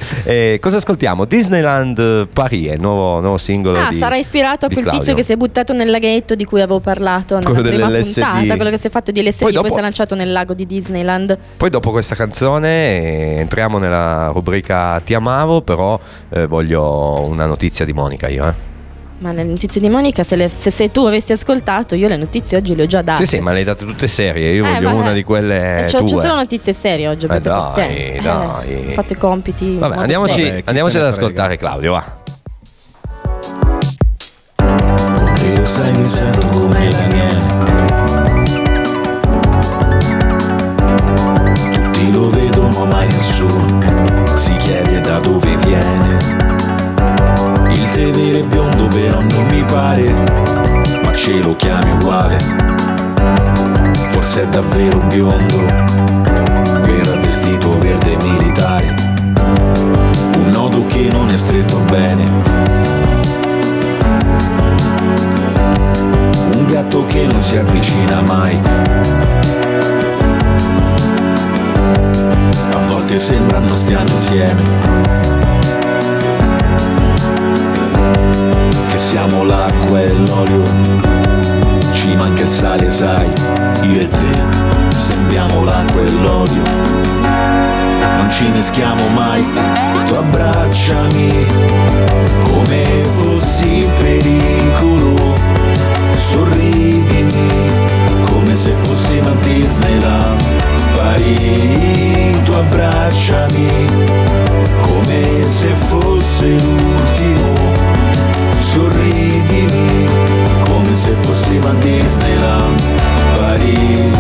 Cosa ascoltiamo? Disneyland Paris, il nuovo singolo di sarà ispirato a quel Clavdio. Tizio che si è buttato nel laghetto di cui avevo parlato nella prima puntata, quello che si è fatto di LSD, poi si è lanciato nel lago di Disneyland. Poi dopo questa canzone entriamo nella rubrica Ti amavo, però voglio una notizia di Monica io, eh. Ma le notizie di Monica, se tu avessi ascoltato, io le notizie oggi le ho già date. Sì, ma le hai date tutte serie. Io voglio una di quelle. C'ho solo notizie serie oggi. Dai. Ho fatto i compiti. Vabbè, andiamoci ad ascoltare Clavdio, va. Lo sai che sento come caniere. Tutti lo vedono, mai nessuno si chiede da dove viene. Il te vero e biondo però non mi pare, ma ce lo chiami uguale. Forse è davvero biondo, però vestito verde militare. Un nodo che non è stretto bene. Un gatto che non si avvicina mai. A volte sembra non stiano insieme. Che siamo l'acqua e l'olio, ci manca il sale, sai, io e te sembriamo l'acqua e l'olio, non ci mischiamo mai. Tu abbracciami come fossi pericolo, sorridimi come se fossimo a Disneyland Paris. Tu abbracciami come se fosse l'ultimo, sorridimi come se fossimo a Disneyland Paris.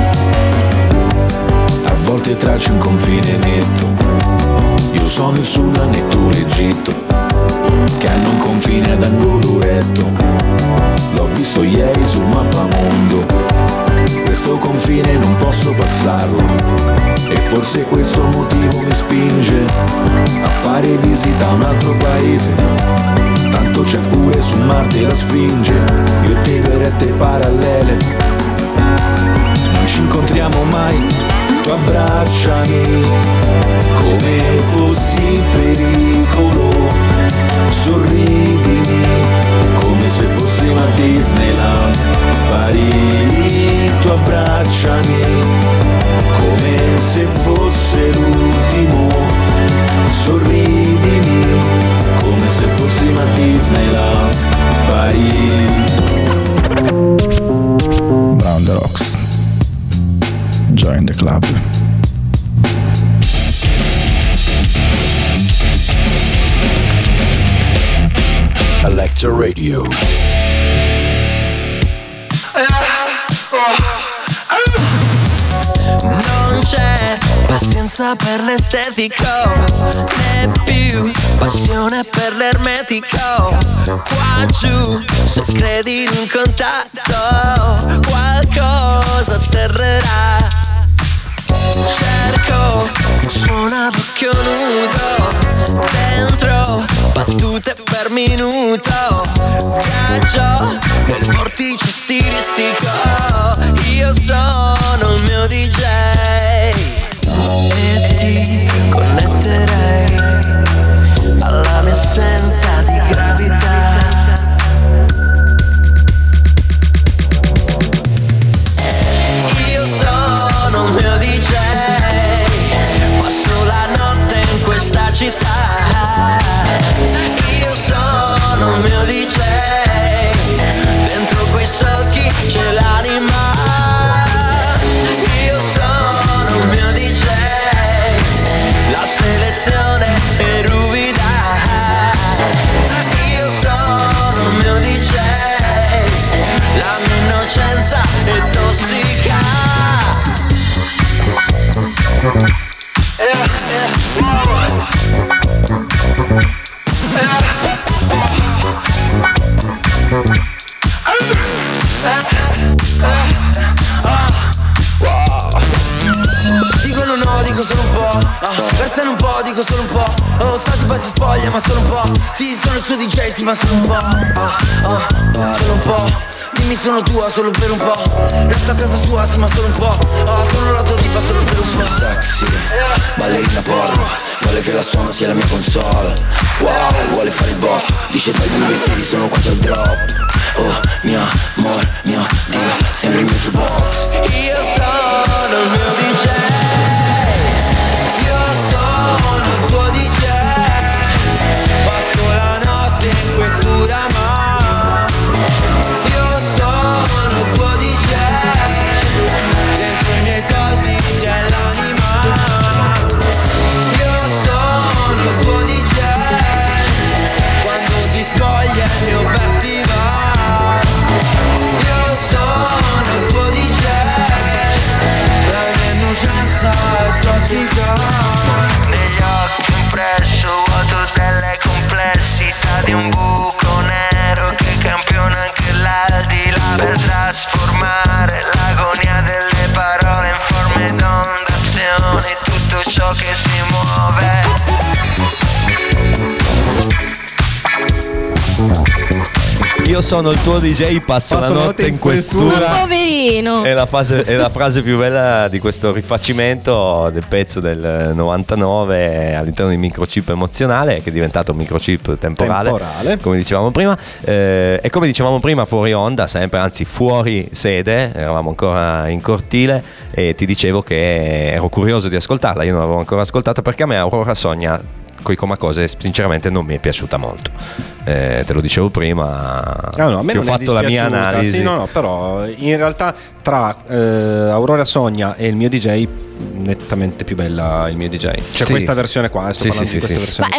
A volte tracci un confine netto, io sono il Sudan e tu l'Egitto, che hanno un confine ad angolo retto, l'ho visto ieri sul mappamondo, questo confine non posso passarlo, e forse questo motivo mi spinge a fare visita a un altro paese. Tanto c'è pure su Marte la Sfinge, io e te due rette parallele. Non ci incontriamo mai, tu abbracciami come fossi pericolo, sorridimi come se fossimo a Disneyland Paris. Tu abbracciami come se fosse l'ultimo, sorridimi come se fossimo a Disneyland Paris. Brown The Rocks, join the club. Electro Radio. Non c'è pazienza per l'estetico, né più passione per l'ermetico. Qua giù, se credi in un contatto, qualcosa atterrerà. Cerco che suona ad occhio nudo, dentro battute per minuto. Viaggio nel vortice stilistico, io sono il mio DJ e ti connetterei alla mia assenza di gravità. Io sono un mio DJ, passo la notte in questa città. Io sono un mio DJ, dentro quei solchi c'è l'anima. Io sono un mio DJ, la selezione è ruvida. Io sono un mio DJ, la mia innocenza è tossica. Dicono no, dico solo un po', versano un po', dico solo un po'. Oh, stati poi si spoglia, ma solo un po'. Sì, sono il suo DJ, sì, ma solo un po'. Solo un po'. dimmi sono tua solo per un po'. Resto a casa sua sì ma solo un po'. Oh, sono la tua tipa solo per un po'. Sono sexy, ballerina porno. Vuole che la suono sia la mia console. Wow, vuole fare il botto. Dice togli i vestiti, sono quasi al drop. Oh, mio amor, mio Dio, sembra il mio jukebox. Io sono il mio DJ. Io sono il tuo DJ. Passo la notte in questura ma. Negli occhi impresso vuoto delle complessità di un buco nero che campiona anche l'aldilà per trasformare l'agonia delle parole in forme d'ondazione, tutto ciò che si muove. Io sono il tuo DJ, passo la notte in questura. Ma poverino! È la frase più bella di questo rifacimento del pezzo del 99 all'interno di Microchip emozionale, che è diventato Microchip temporale. Come dicevamo prima. E come dicevamo prima, fuori onda, sempre, anzi fuori sede, eravamo ancora in cortile e ti dicevo che ero curioso di ascoltarla. Io non l'avevo ancora ascoltata perché a me Aurora Sogna coi comacose sinceramente non mi è piaciuta molto, te lo dicevo prima, no, a me non ho fatto la mia analisi, sì, no, però in realtà tra Aurora Sogna e il mio DJ nettamente più bella il mio DJ, cioè sì, questa sì, versione qua, sto parlando di questa versione qua.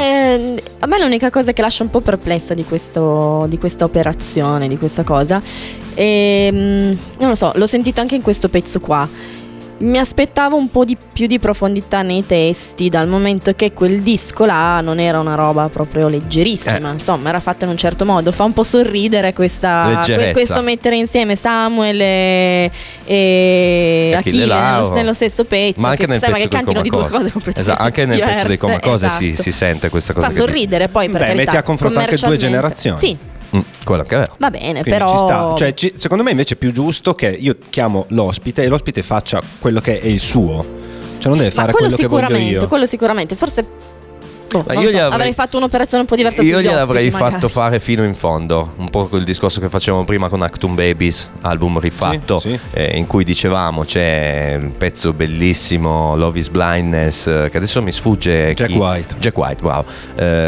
A me l'unica cosa che lascia un po' perplessa di questa operazione, di questa cosa, e, non lo so, l'ho sentito anche in questo pezzo qua. Mi aspettavo un po' di più di profondità nei testi, dal momento che quel disco là non era una roba proprio leggerissima, insomma era fatta in un certo modo. Fa un po' sorridere questa, questo mettere insieme Samuel e Achille nello stesso pezzo. Ma anche che nel pezzo che cantino di due cose completamente diverse. Anche nel pezzo dei comacose si sente questa cosa. Fa sorridere poi, per carità, metti a confronto anche due generazioni. Sì. Quello che è. Va bene. Quindi però ci sta. Cioè, secondo me invece è più giusto che io chiamo l'ospite e l'ospite faccia quello che è il suo. Cioè non deve fare quello che voglio io. Quello sicuramente. Forse avrei fatto un'operazione un po' diversa. Io gliel'avrei fatto fare fino in fondo. Un po' quel discorso che facevamo prima con Actum Babies, album rifatto, sì. In cui dicevamo c'è un pezzo bellissimo, Love is Blindness, che adesso mi sfugge, Jack White, bravo,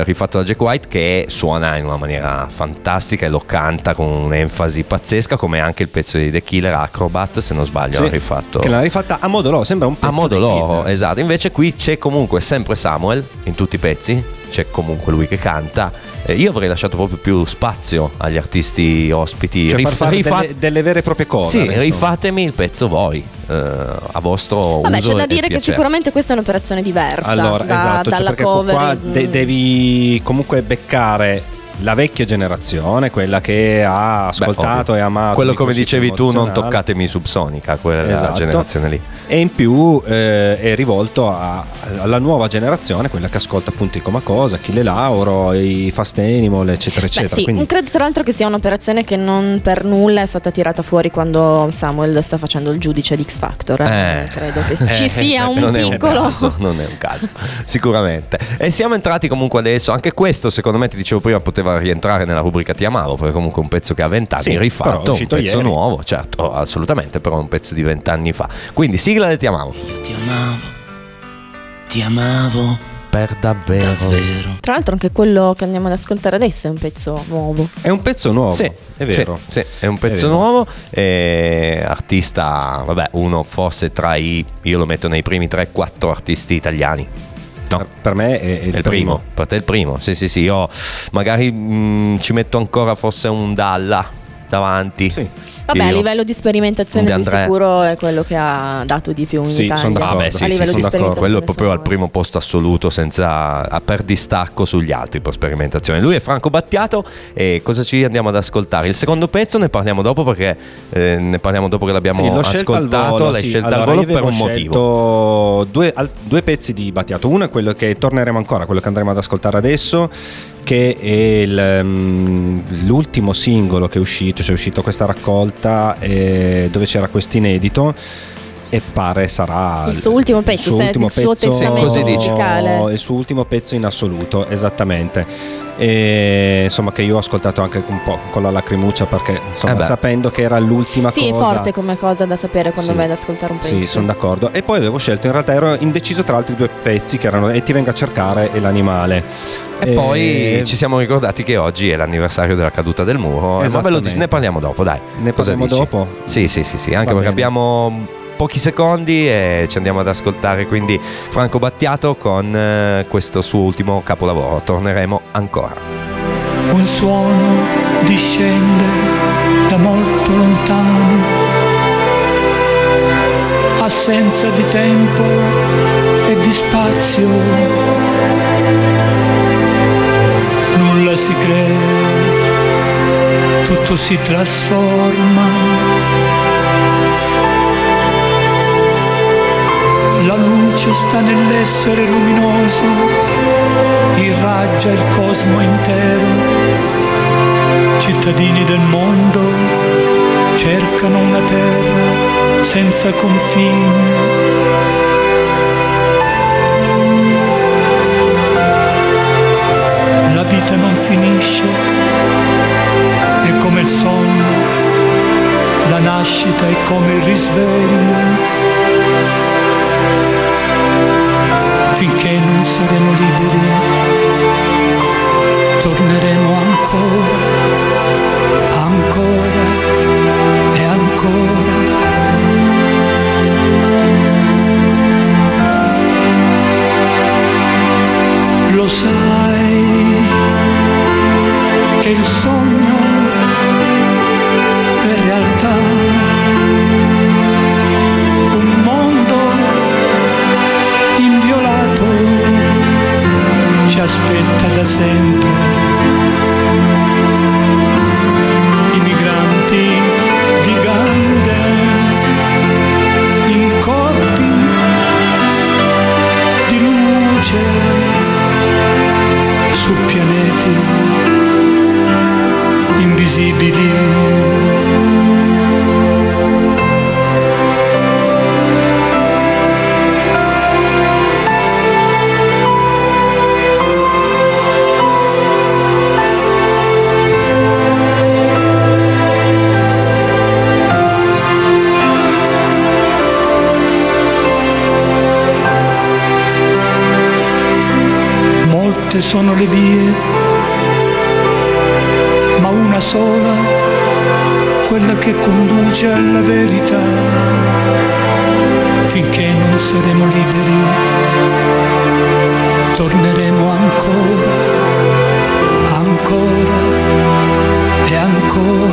rifatto da Jack White, che suona in una maniera fantastica e lo canta con un'enfasi pazzesca, come anche il pezzo di The Killer, Acrobat, se non sbaglio, sì, rifatto. Che l'ha rifatta a modo loro, sembra un pezzo a modo loro, esatto. Invece qui c'è comunque sempre Samuel in tutti i pezzi, c'è comunque lui che canta. Io avrei lasciato proprio più spazio agli artisti ospiti, cioè delle vere e proprie cose. Sì, rifatemi il pezzo voi, a vostro uso. C'è da dire che sicuramente questa è un'operazione diversa, allora, esatto, dalla cioè cover. Qua devi comunque beccare la vecchia generazione, quella che ha ascoltato e amato quello, come dicevi tu, non toccatemi Subsonica, quella generazione lì, e in più è rivolto alla nuova generazione, quella che ascolta appunto i Comacosa, Achille Lauro, i Fast Animal, eccetera eccetera. Sì, quindi credo tra l'altro che sia un'operazione che non per nulla è stata tirata fuori quando Samuel sta facendo il giudice di X Factor, credo che ci sia un piccolo non è un caso sicuramente. E siamo entrati comunque adesso, anche questo secondo me, ti dicevo prima, poteva rientrare nella rubrica Ti Amavo, perché comunque un pezzo che ha 20 anni, sì, rifatto, un pezzo ieri nuovo, certo, assolutamente, però un pezzo di 20 anni fa. Quindi sigla del Ti Amavo. Io ti amavo per davvero. Tra l'altro anche quello che andiamo ad ascoltare adesso è un pezzo nuovo. È un pezzo nuovo. Sì, è vero. Sì, sì, è un pezzo nuovo, artista, vabbè, uno forse tra io lo metto nei primi 3-4 artisti italiani. No, per me è il primo. Per te è il primo, sì, io magari ci metto ancora forse un Dalla davanti, sì. Vabbè, a livello di sperimentazione di sicuro è quello che ha dato di più in Italia. Sono d'accordo. Quello è proprio al primo posto assoluto, senza per distacco sugli altri per sperimentazione. Lui è Franco Battiato. E cosa ci andiamo ad ascoltare? Il secondo pezzo ne parliamo dopo, perché ne parliamo dopo che l'abbiamo ascoltato. L'hai scelta al volo per un motivo. Due pezzi di Battiato. Uno è quello che torneremo ancora, quello che andremo ad ascoltare adesso, che è l'ultimo singolo che è uscito, cioè è uscita questa raccolta dove c'era questo inedito, e pare sarà il suo ultimo pezzo, il suo ultimo pezzo in assoluto, esattamente. E, insomma, che io ho ascoltato anche un po' con la lacrimuccia, perché insomma, sapendo che era l'ultima cosa, è forte come cosa da sapere quando vai ad ascoltare un pezzo. Sì, sono d'accordo. E poi avevo scelto, in realtà ero indeciso tra altri due pezzi che erano E ti vengo a cercare e L'animale. E poi ci siamo ricordati che oggi è l'anniversario della caduta del muro. Ne parliamo dopo, dai. Ne parliamo dopo? Sì, anche perché abbiamo pochi secondi e ci andiamo ad ascoltare quindi Franco Battiato con questo suo ultimo capolavoro. Torneremo ancora. Un suono discende da molto lontano, assenza di tempo e di spazio, nulla si crea, tutto si trasforma. La luce sta nell'essere luminoso, irraggia il cosmo intero. Cittadini del mondo cercano una terra senza confini. La vita non finisce, è come il sonno, la nascita è come il risveglio. Finché non saremo liberi, torneremo ancora, ancora e ancora. Lo sai che il sogno è realtà. Aspetta da sempre i migranti di Gandhi in corpi di luce su pianeti invisibili. Sono le vie, ma una sola, quella che conduce alla verità. Finché non saremo liberi, torneremo ancora, ancora e ancora.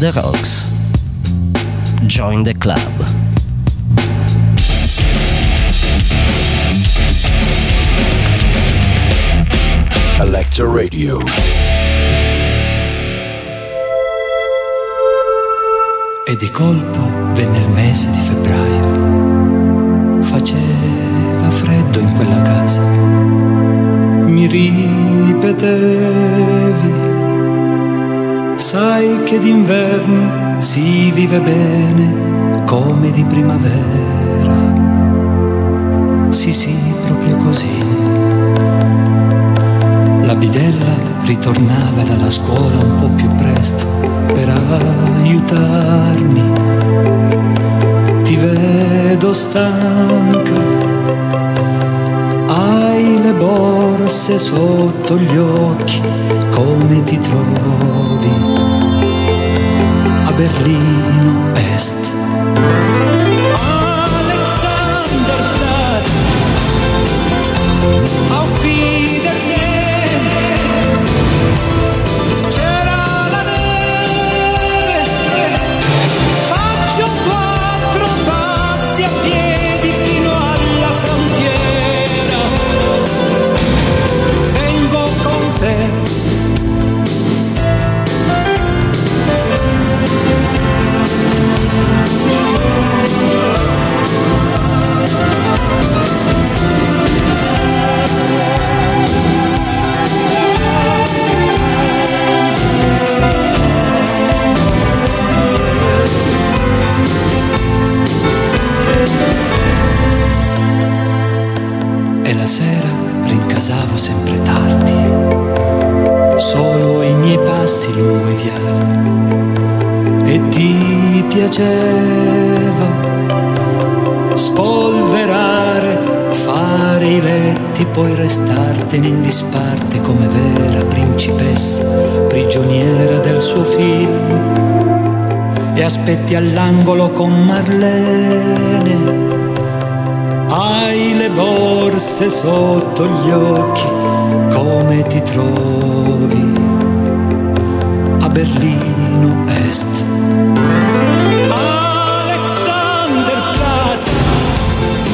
The Rocks, join the club. Electro Radio. E di colpo venne il mese di febbraio, faceva freddo in quella casa, mi ripetevi: sai che d'inverno si vive bene come di primavera. Sì, proprio così. La bidella ritornava dalla scuola un po' più presto per aiutarmi. Ti vedo stanca, hai le borse sotto gli occhi, come ti trovi? Berlino Est, Alexanderplatz, auf Wiedersehen. frontiera, vengo con te. Spolverare, fare i letti, poi restartene in disparte come vera principessa, prigioniera del suo film. E aspetti all'angolo con Marlene, hai le borse sotto gli occhi, come ti trovi a Berlino Est?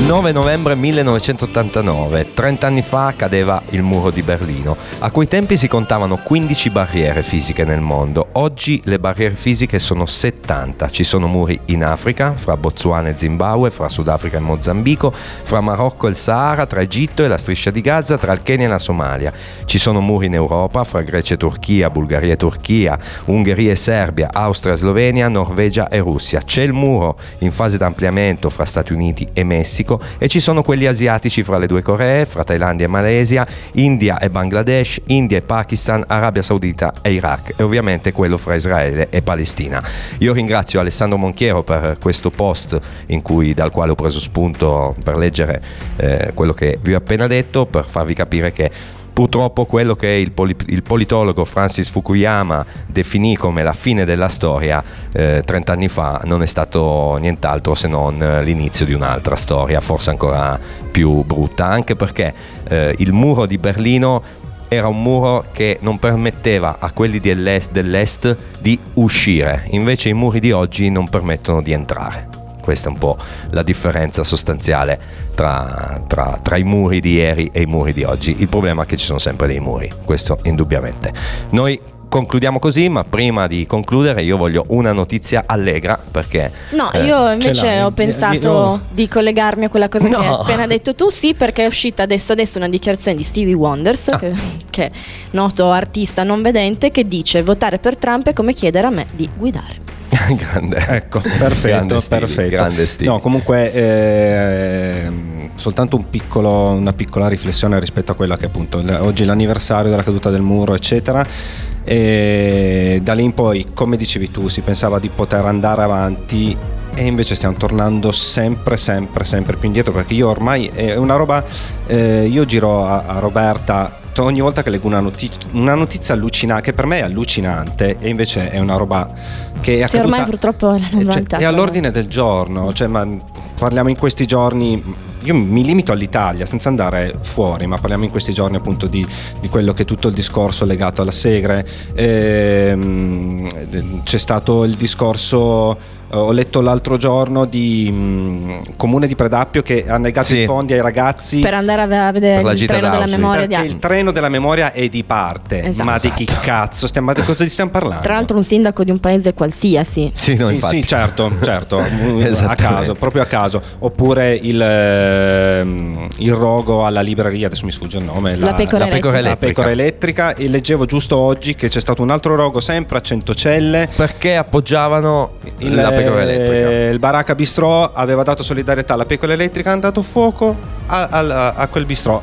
Il 9 novembre 1989, 30 anni fa, cadeva il muro di Berlino. A quei tempi si contavano 15 barriere fisiche nel mondo. Oggi le barriere fisiche sono 70. Ci sono muri in Africa, fra Botswana e Zimbabwe, fra Sudafrica e Mozambico, fra Marocco e il Sahara, tra Egitto e la Striscia di Gaza, tra il Kenya e la Somalia. Ci sono muri in Europa, fra Grecia e Turchia, Bulgaria e Turchia, Ungheria e Serbia, Austria e Slovenia, Norvegia e Russia. C'è il muro in fase d'ampliamento fra Stati Uniti e Messico, e ci sono quelli asiatici fra le due Coree, fra Thailandia e Malesia, India e Bangladesh, India e Pakistan, Arabia Saudita e Iraq, e ovviamente quello fra Israele e Palestina. Io ringrazio Alessandro Monchiero per questo post in cui, dal quale ho preso spunto per leggere quello che vi ho appena detto, per farvi capire che purtroppo quello che il politologo Francis Fukuyama definì come la fine della storia 30 anni fa non è stato nient'altro se non l'inizio di un'altra storia, forse ancora più brutta, anche perché il muro di Berlino era un muro che non permetteva a quelli dell'est di uscire, invece i muri di oggi non permettono di entrare. Questa è un po' la differenza sostanziale tra i muri di ieri e i muri di oggi. Il problema è che ci sono sempre dei muri, questo indubbiamente. Noi concludiamo così, ma prima di concludere io voglio una notizia allegra, perché... No, io invece ho pensato di collegarmi a quella cosa che hai appena detto tu, sì, perché è uscita adesso una dichiarazione di Stevie Wonders, che è noto artista non vedente, che dice: votare per Trump è come chiedere a me di guidare. Grande, ecco, perfetto. No, comunque soltanto una piccola riflessione rispetto a quella che appunto oggi è l'anniversario della caduta del muro, eccetera, e da lì in poi, come dicevi tu, si pensava di poter andare avanti e invece stiamo tornando sempre più indietro, perché io ormai è una roba, io giro a Roberta ogni volta che leggo una notizia allucinante, che per me è allucinante, e invece è una roba che è accaduta, ormai purtroppo è, è all'ordine del giorno, cioè, ma parliamo in questi giorni, io mi limito all'Italia senza andare fuori, ma parliamo in questi giorni appunto di quello che è tutto il discorso legato alla Segre, c'è stato il discorso, ho letto l'altro giorno di Comune di Predappio che ha negato i fondi ai ragazzi per andare a vedere il treno della memoria, perché il treno della memoria è di parte, esatto. Di chi cazzo di cosa stiamo parlando? Tra l'altro un sindaco di un paese qualsiasi, certo a caso, proprio a caso. Oppure il rogo alla libreria, adesso mi sfugge il nome, la pecora elettrica. E leggevo giusto oggi che c'è stato un altro rogo sempre a Centocelle perché appoggiavano la pecora elettrica. Il Baracca Bistrò aveva dato solidarietà alla pecora elettrica, hanno dato fuoco a quel bistrò.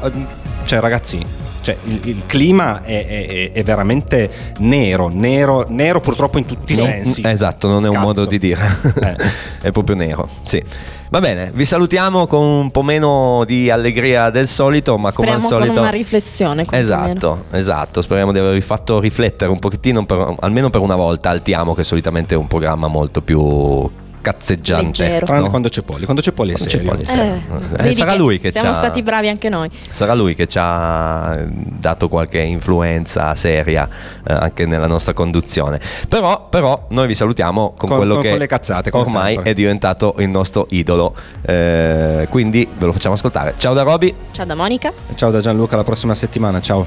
Cioè, ragazzi, cioè, il clima è veramente nero, purtroppo in tutti i sensi. Esatto, non è un modo di dire, è proprio nero, sì. Va bene, vi salutiamo con un po' meno di allegria del solito, ma come al solito con una riflessione. Esatto, speriamo di avervi fatto riflettere un pochettino, almeno per una volta, al Ti Amo, che solitamente è un programma molto più cazzeggiante, no? Quando c'è Poli è serio. Sarà lui che siamo stati bravi anche noi. Sarà lui che ci ha dato qualche influenza seria anche nella nostra conduzione. Però noi vi salutiamo con quello con che le cazzate, ormai sempre è diventato il nostro idolo, quindi ve lo facciamo ascoltare. Ciao da Roby. Ciao da Monica. Ciao da Gianluca, alla prossima settimana, ciao.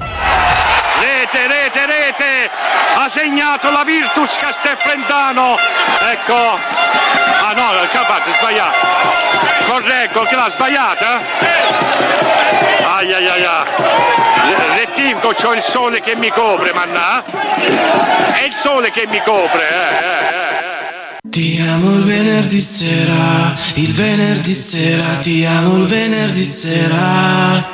Rete, ha segnato la Virtus Castelfrentano, ecco, ah no, il capace sbagliato, correggo che l'ha sbagliata, rettifico, c'ho il sole che mi copre, mannà, è il sole che mi copre, Ti amo il venerdì sera, il venerdì sera, ti amo il venerdì sera.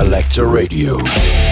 Electro Radio.